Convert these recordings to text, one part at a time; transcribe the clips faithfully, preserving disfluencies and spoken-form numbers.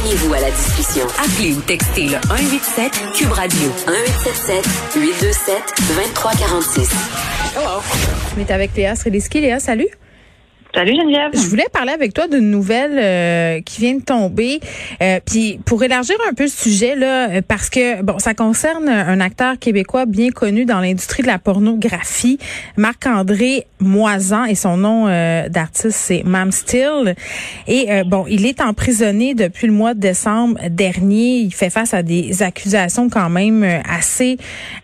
Joignez-vous à la discussion. Appelez ou textez le un huit sept Cube Radio. un huit sept sept huit deux sept deux trois quatre six. Hello. On est avec Léa Sreliski. Léa, salut. Salut Geneviève. Je voulais parler avec toi d'une nouvelle euh, qui vient de tomber, euh, puis pour élargir un peu le sujet là, parce que bon, ça concerne un acteur québécois bien connu dans l'industrie de la pornographie, Marc-André Moisan, et son nom euh, d'artiste c'est Mam Steel. Et euh, bon, il est emprisonné depuis le mois de décembre dernier. Il fait face à des accusations quand même assez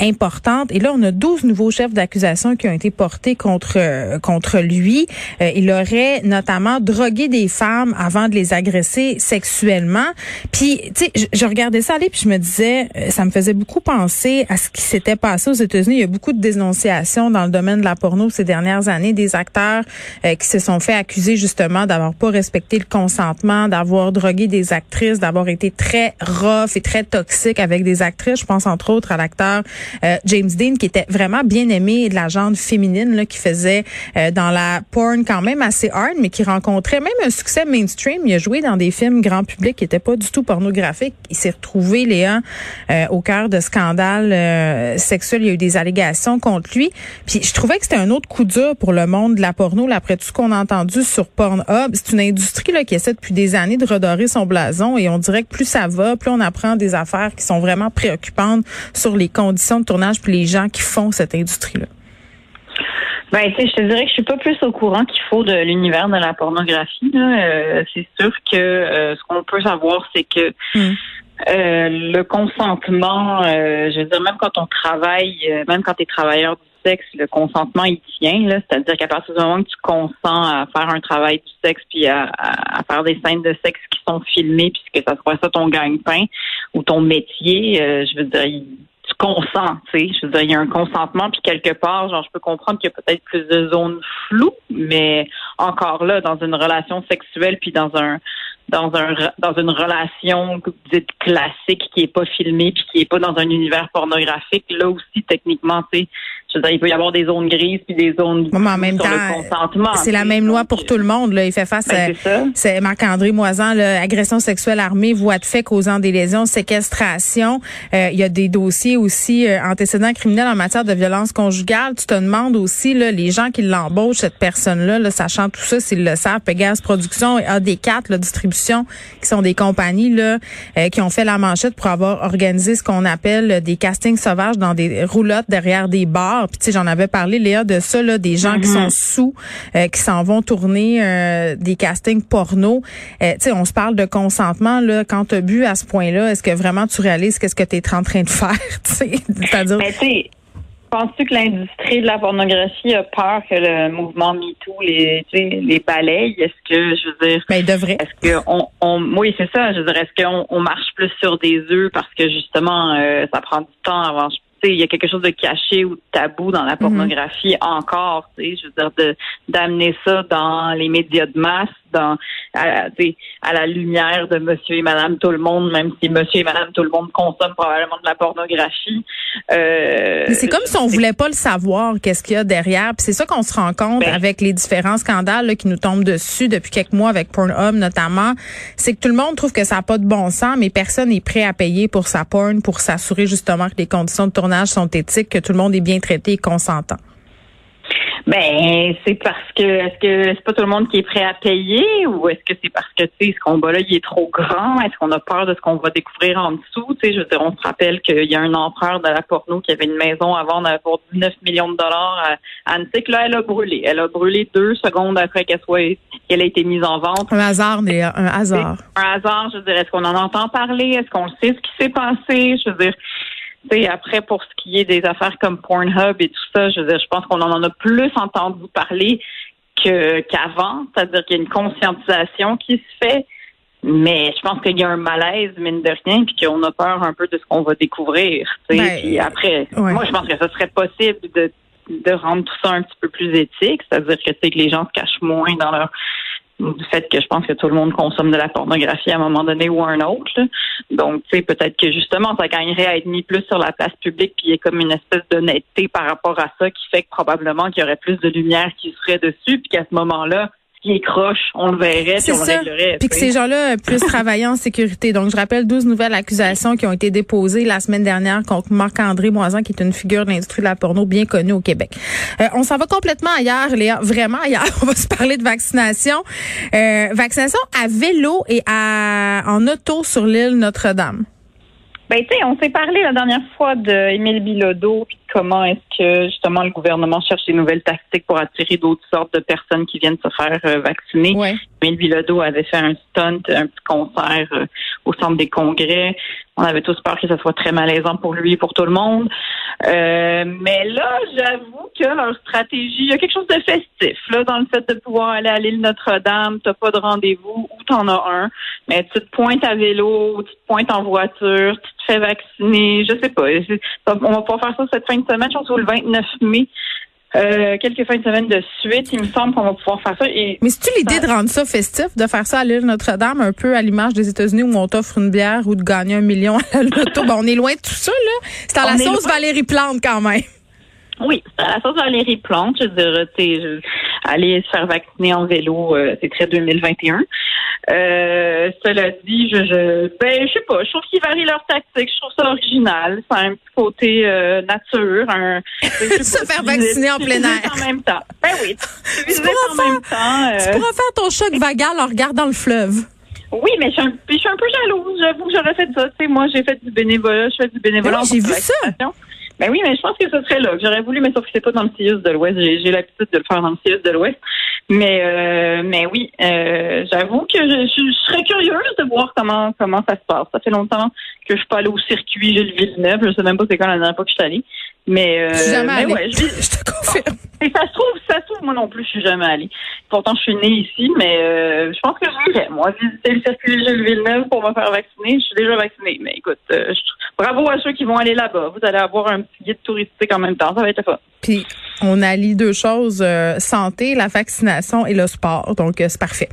importantes. Et là, on a douze nouveaux chefs d'accusation qui ont été portés contre euh, contre lui. Euh, il aurait notamment drogué des femmes avant de les agresser sexuellement. Puis, tu sais, je, je regardais ça aller, puis je me disais, ça me faisait beaucoup penser à ce qui s'était passé aux États-Unis. Il y a beaucoup de dénonciations dans le domaine de la porno ces dernières années, des acteurs euh, qui se sont fait accuser justement d'avoir pas respecté le consentement, d'avoir drogué des actrices, d'avoir été très rough et très toxique avec des actrices. Je pense entre autres à l'acteur euh, James Dean, qui était vraiment bien aimé de la genre féminine, là, qui faisait euh, dans la porn quand même assez hard, mais qui rencontrait même un succès mainstream. Il a joué dans des films grand public qui n'étaient pas du tout pornographiques. Il s'est retrouvé, Léa, euh, au cœur de scandales euh, sexuels. Il y a eu des allégations contre lui. Puis je trouvais que c'était un autre coup dur pour le monde de la porno, là, après tout ce qu'on a entendu sur Pornhub. C'est une industrie là qui essaie depuis des années de redorer son blason, et on dirait que plus ça va, plus on apprend des affaires qui sont vraiment préoccupantes sur les conditions de tournage puis les gens qui font cette industrie-là. Ben, tu sais, je te dirais que je suis pas plus au courant qu'il faut de l'univers de la pornographie, là. Euh, c'est sûr que euh, ce qu'on peut savoir, c'est que mm. euh, le consentement, euh, je veux dire, même quand on travaille, euh, même quand t'es travailleur du sexe, le consentement, il tient, là. C'est-à-dire qu'à partir du moment que tu consens à faire un travail du sexe, puis à, à, à faire des scènes de sexe qui sont filmées, puis que ça soit ça ton gagne-pain ou ton métier, euh, je veux dire, il, consent, tu sais, je veux dire, il y a un consentement, puis quelque part, genre, je peux comprendre qu'il y a peut-être plus de zones floues, mais encore là, dans une relation sexuelle, puis dans un, dans un, dans une relation dite classique qui est pas filmée, puis qui est pas dans un univers pornographique, là aussi, techniquement, tu sais, je veux dire, il peut y avoir des zones grises puis des zones oui, en même sur temps, le consentement. C'est la même loi pour tout le monde, là. Il fait face ben, à c'est, c'est Marc-André Moisan, là, agression sexuelle armée, voie de fait causant des lésions, séquestration. Euh, il y a des dossiers aussi euh, antécédents criminels en matière de violence conjugale. Tu te demandes aussi là, les gens qui l'embauchent, cette personne-là, là, sachant tout ça, s'ils le savent, Pégase Productions et A D quatre, la distribution, qui sont des compagnies là euh, qui ont fait la manchette pour avoir organisé ce qu'on appelle des castings sauvages dans des roulottes derrière des bars. Puis tu sais, j'en avais parlé, Léa, de ça, là, des gens mm-hmm. qui sont sous, euh, qui s'en vont tourner euh, des castings porno. Euh, tu sais, on se parle de consentement, là. Quand t'as bu à ce point-là, est-ce que vraiment tu réalises qu'est-ce que t'es en train de faire, tu sais? C'est-à-dire... Mais tu sais, penses-tu que l'industrie de la pornographie a peur que le mouvement MeToo les, tu sais, les balaye? Est-ce que, je veux dire... Ben, il devrait. Est-ce que on, on, oui, c'est ça. Je veux dire, est-ce qu'on on marche plus sur des œufs parce que, justement, euh, ça prend du temps avant... Il y a quelque chose de caché ou de tabou dans la pornographie mm-hmm. encore, tu sais, je veux dire, de, d'amener ça dans les médias de masse, dans à, à la lumière de monsieur et madame tout le monde, même si monsieur et madame tout le monde consomment probablement de la pornographie. Euh, Mais c'est comme si on c'est... voulait pas le savoir, qu'est-ce qu'il y a derrière. Puis c'est ça qu'on se rend compte ben. avec les différents scandales là, qui nous tombent dessus depuis quelques mois avec Pornhub notamment. C'est que tout le monde trouve que ça n'a pas de bon sens, mais personne n'est prêt à payer pour sa porn, pour s'assurer justement que les conditions de tournage sont éthiques, que tout le monde est bien traité et consentant. Ben, c'est parce que, est-ce que c'est pas tout le monde qui est prêt à payer, ou est-ce que c'est parce que, tu sais, ce combat-là, il est trop grand? Est-ce qu'on a peur de ce qu'on va découvrir en dessous? Tu sais, je veux dire, on se rappelle qu'il y a un empereur de la porno qui avait une maison à vendre pour dix-neuf millions de dollars à Antique. Là, elle a brûlé. Elle a brûlé deux secondes après qu'elle soit, qu'elle a été mise en vente. Un hasard, mais un hasard. C'est un hasard, je veux dire, est-ce qu'on en entend parler? Est-ce qu'on sait ce qui s'est passé? Je veux dire, t'sais, après, pour ce qui est des affaires comme Pornhub et tout ça, je veux dire, je pense qu'on en a plus entendu parler que, qu'avant, c'est-à-dire qu'il y a une conscientisation qui se fait, mais je pense qu'il y a un malaise, mine de rien, puis qu'on a peur un peu de ce qu'on va découvrir. T'sais, ben, puis après, ouais. moi, je pense que ça serait possible de, de rendre tout ça un petit peu plus éthique, c'est-à-dire que, t'sais, que les gens se cachent moins dans leur... du fait que je pense que tout le monde consomme de la pornographie à un moment donné ou à un autre. Là. Donc, tu sais, peut-être que justement, ça gagnerait à être mis plus sur la place publique, puis il y a comme une espèce d'honnêteté par rapport à ça qui fait que probablement qu'il y aurait plus de lumière qui serait dessus, puis qu'à ce moment-là, qui est croche, on le verrait, puis on le réglerait. Puis que ces gens-là puissent travailler en sécurité. Donc, je rappelle douze nouvelles accusations qui ont été déposées la semaine dernière contre Marc-André Moisan, qui est une figure de l'industrie de la porno bien connue au Québec. Euh, on s'en va complètement ailleurs, Léa. Vraiment ailleurs. On va se parler de vaccination. Euh, vaccination à vélo et à, en auto sur l'île Notre-Dame. Ben, tu sais, on s'est parlé la dernière fois d'Émile Bilodeau, puis comment est-ce que, justement, le gouvernement cherche des nouvelles tactiques pour attirer d'autres sortes de personnes qui viennent se faire euh, vacciner. Ouais. Émile Bilodeau avait fait un stunt, un petit concert euh, au centre des congrès. On avait tous peur que ça soit très malaisant pour lui et pour tout le monde. Euh, mais là, j'avoue que leur stratégie, il y a quelque chose de festif, là, dans le fait de pouvoir aller à l'île Notre-Dame, t'as pas de rendez-vous ou t'en as un. Mais tu te pointes à vélo, tu te pointes en voiture, tu te fais vacciner, je sais pas. On va pas faire ça cette fin de semaine, je pense, le vingt-neuf mai. Euh, quelques fins de semaine de suite, il me semble qu'on va pouvoir faire ça. Et mais c'est-tu l'idée de rendre ça festif, de faire ça à l'île Notre-Dame, un peu à l'image des États-Unis où on t'offre une bière ou de gagner un million à l'auto? Ben, on est loin de tout ça, là. C'est à on la sauce loin. Valérie Plante, quand même. Oui, c'est à la sauce Valérie Plante. Je dirais, tu sais, aller se faire vacciner en vélo, euh, c'est très deux mille vingt et un. Euh, cela dit, je, je, ben, je sais pas, je trouve qu'ils varient leur tactique, je trouve ça original, c'est un petit côté, euh, nature, un, se faire vacciner en plein air. En même temps. Ben oui. Tu, tu pourras en faire, même temps, euh... tu pourras faire ton choc vagal en regardant le fleuve. Oui, mais je suis un, je suis un peu jalouse, j'avoue que j'aurais fait ça, tu sais, moi, j'ai fait du bénévolat, je fais du bénévolat. Oui, j'ai vu ça. Ben oui, mais je pense que ce serait là. J'aurais voulu, mais sauf que c'est pas dans le C I U S S de l'Ouest. J'ai, j'ai l'habitude de le faire dans le C I U S S de l'Ouest. Mais, euh, mais oui, euh, j'avoue que je, je, je serais curieuse de voir comment, comment ça se passe. Ça fait longtemps que je suis pas allée au circuit Gilles Villeneuve. Je sais même pas c'est quand la dernière fois que je suis allée. Mais, euh, je suis jamais allée. Ouais, je, je te confirme. Et ça se trouve, ça se trouve, moi non plus, je suis jamais allée. Pourtant, je suis née ici, mais, euh, je pense que j'irais, moi, visiter le circuit Gilles Villeneuve pour me faire vacciner. Je suis déjà vaccinée. Mais écoute, euh, je, bravo à ceux qui vont aller là-bas. Vous allez avoir un petit guide touristique en même temps. Ça va être le fun. Puis, on allie deux choses, euh, santé, la vaccination et le sport. Donc, euh, c'est parfait.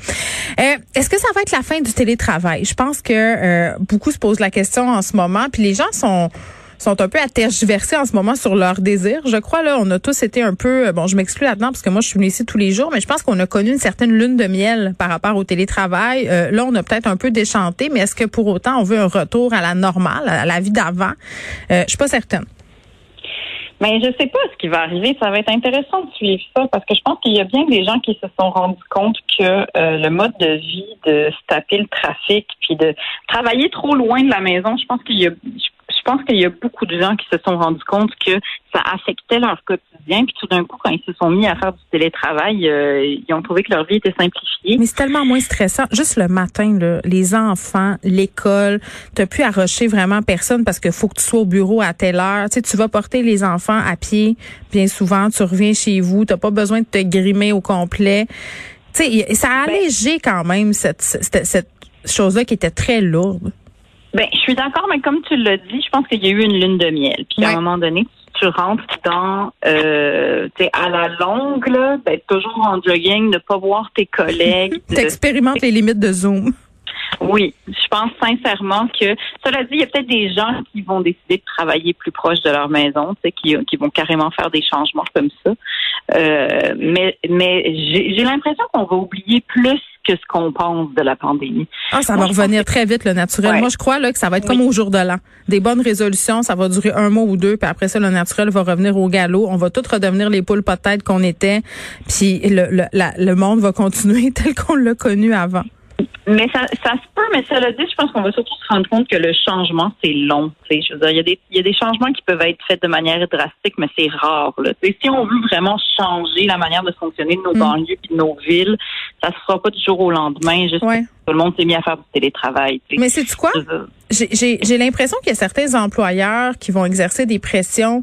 Euh, est-ce que ça va être la fin du télétravail? Je pense que euh, beaucoup se posent la question en ce moment. Puis, les gens sont... sont un peu à tergiverser en ce moment sur leur désir. Je crois, là, on a tous été un peu... Bon, je m'exclus là-dedans parce que moi, je suis venue ici tous les jours, mais je pense qu'on a connu une certaine lune de miel par rapport au télétravail. Euh, là, on a peut-être un peu déchanté, mais est-ce que pour autant, on veut un retour à la normale, à la vie d'avant? Euh, je suis pas certaine. Mais je sais pas ce qui va arriver. Ça va être intéressant de suivre ça parce que je pense qu'il y a bien des gens qui se sont rendus compte que euh, le mode de vie, de se taper le trafic puis de travailler trop loin de la maison, je pense qu'il y a... Je pense qu'il y a beaucoup de gens qui se sont rendus compte que ça affectait leur quotidien. Puis tout d'un coup, quand ils se sont mis à faire du télétravail, euh, ils ont trouvé que leur vie était simplifiée. Mais c'est tellement moins stressant. Juste le matin, là, les enfants, l'école, t'as plus à rusher vraiment personne parce que faut que tu sois au bureau à telle heure. Tu sais, tu vas porter les enfants à pied. Bien souvent, tu reviens chez vous. T'as pas besoin de te grimer au complet. Tu sais, ça a allégé quand même cette, cette, cette chose-là qui était très lourde. Ben, je suis d'accord, mais comme tu l'as dit, je pense qu'il y a eu une lune de miel. Puis à oui. un moment donné, tu rentres dans, euh, tu sais, à la longue, là, ben, toujours en jogging, ne pas voir tes collègues. T'expérimentes de... les limites de Zoom. Oui, je pense sincèrement que, cela dit, il y a peut-être des gens qui vont décider de travailler plus proche de leur maison, tu sais, qui, qui vont carrément faire des changements comme ça. Euh, mais, mais j'ai, j'ai l'impression qu'on va oublier plus que ce qu'on pense de la pandémie. Ah, ça Moi, va revenir que... très vite, le naturel. Ouais. Moi, je crois là que ça va être oui. comme au jour de l'an. Des bonnes résolutions, ça va durer un mois ou deux, puis après ça, le naturel va revenir au galop. On va tous redevenir les poules pas de tête qu'on était, puis le, le, la, le monde va continuer tel qu'on l'a connu avant. Mais ça, ça se peut, mais cela dit, je pense qu'on va surtout se rendre compte que le changement, c'est long. T'sais. Je veux dire, il y a des, il y a des changements qui peuvent être faits de manière drastique, mais c'est rare. Là. Si on veut vraiment changer la manière de fonctionner de nos mmh. banlieues et de nos villes, ça ne se fera pas du jour au lendemain. Juste ouais. Tout le monde s'est mis à faire du télétravail. T'sais. Mais sais-tu quoi? J'ai, j'ai, j'ai l'impression qu'il y a certains employeurs qui vont exercer des pressions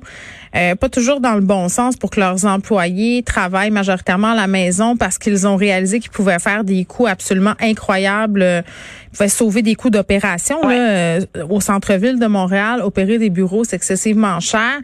Euh, pas toujours dans le bon sens pour que leurs employés travaillent majoritairement à la maison parce qu'ils ont réalisé qu'ils pouvaient faire des coûts absolument incroyables. Ils pouvaient sauver des coûts d'opération. Ouais. Là, euh, au centre-ville de Montréal, opérer des bureaux, c'est excessivement cher.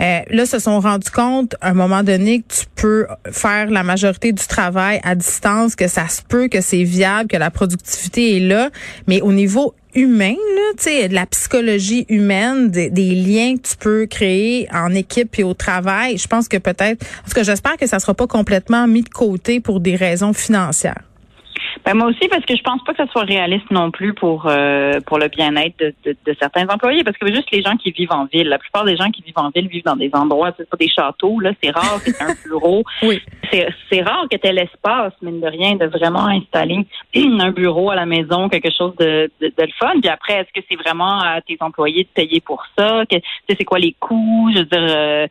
Euh, là, se sont rendus compte, à un moment donné, que tu peux faire la majorité du travail à distance, que ça se peut, que c'est viable, que la productivité est là. Mais au niveau humain, là, tu sais, de la psychologie humaine, des, des liens que tu peux créer en équipe et au travail. Je pense que peut-être, en tout cas, j'espère que ça sera pas complètement mis de côté pour des raisons financières. Ben moi aussi, parce que je pense pas que ça soit réaliste non plus pour euh, pour le bien-être de, de, de certains employés, parce que juste les gens qui vivent en ville, la plupart des gens qui vivent en ville vivent dans des endroits, c'est pas des châteaux, là, c'est rare que t'aies un bureau. Oui. C'est c'est rare que t'aies l'espace, mine de rien, de vraiment installer un bureau à la maison, quelque chose de de, de le fun. Puis après, est-ce que c'est vraiment à tes employés de payer pour ça? Tu sais, c'est quoi les coûts? Je veux dire, euh,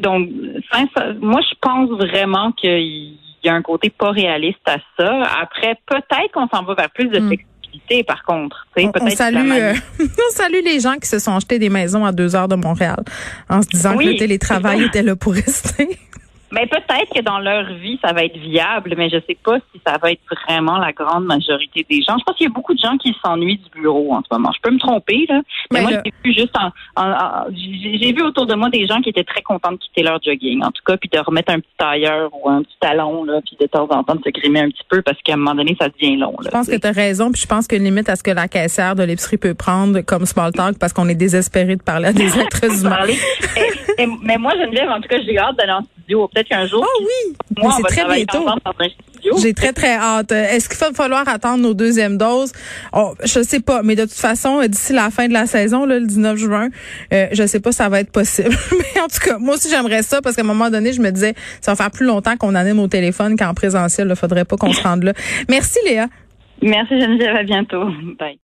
donc, sincère, moi, je pense vraiment qu'il il y a un côté pas réaliste à ça. Après, peut-être qu'on s'en va vers plus de flexibilité, mmh. par contre. On, peut-être on, salue, euh, on salue les gens qui se sont achetés des maisons à deux heures de Montréal en se disant oui, que le télétravail était là pour rester. Mais peut-être que dans leur vie, ça va être viable, mais je sais pas si ça va être vraiment la grande majorité des gens. Je pense qu'il y a beaucoup de gens qui s'ennuient du bureau en ce moment. Je peux me tromper, là. Mais, mais moi, là, j'ai vu juste en, en, en, j'ai vu autour de moi des gens qui étaient très contents de quitter leur jogging, en tout cas, puis de remettre un petit tailleur ou un petit talon, là, puis de temps en temps de se grimer un petit peu parce qu'à un moment donné, ça devient long, là. Je pense t'sais. que t'as raison, puis je pense que limite à ce que la caissière de l'épicerie peut prendre comme small talk parce qu'on est désespéré de parler à des êtres humains. et, et, mais moi, Geneviève, en tout cas, j'ai hâte d'aller en studio. Peut-être qu'un jour. Ah oui! Moi, mais on c'est va très bientôt. J'ai très, très hâte. Est-ce qu'il va falloir attendre nos deuxièmes doses? Oh, je sais pas. Mais de toute façon, d'ici la fin de la saison, là, le dix-neuf juin, euh, je sais pas si ça va être possible. Mais en tout cas, moi aussi, j'aimerais ça parce qu'à un moment donné, je me disais, ça va faire plus longtemps qu'on anime au téléphone qu'en présentiel. Il faudrait pas qu'on se rende là. Merci, Léa. Merci, Geneviève. À bientôt. Bye.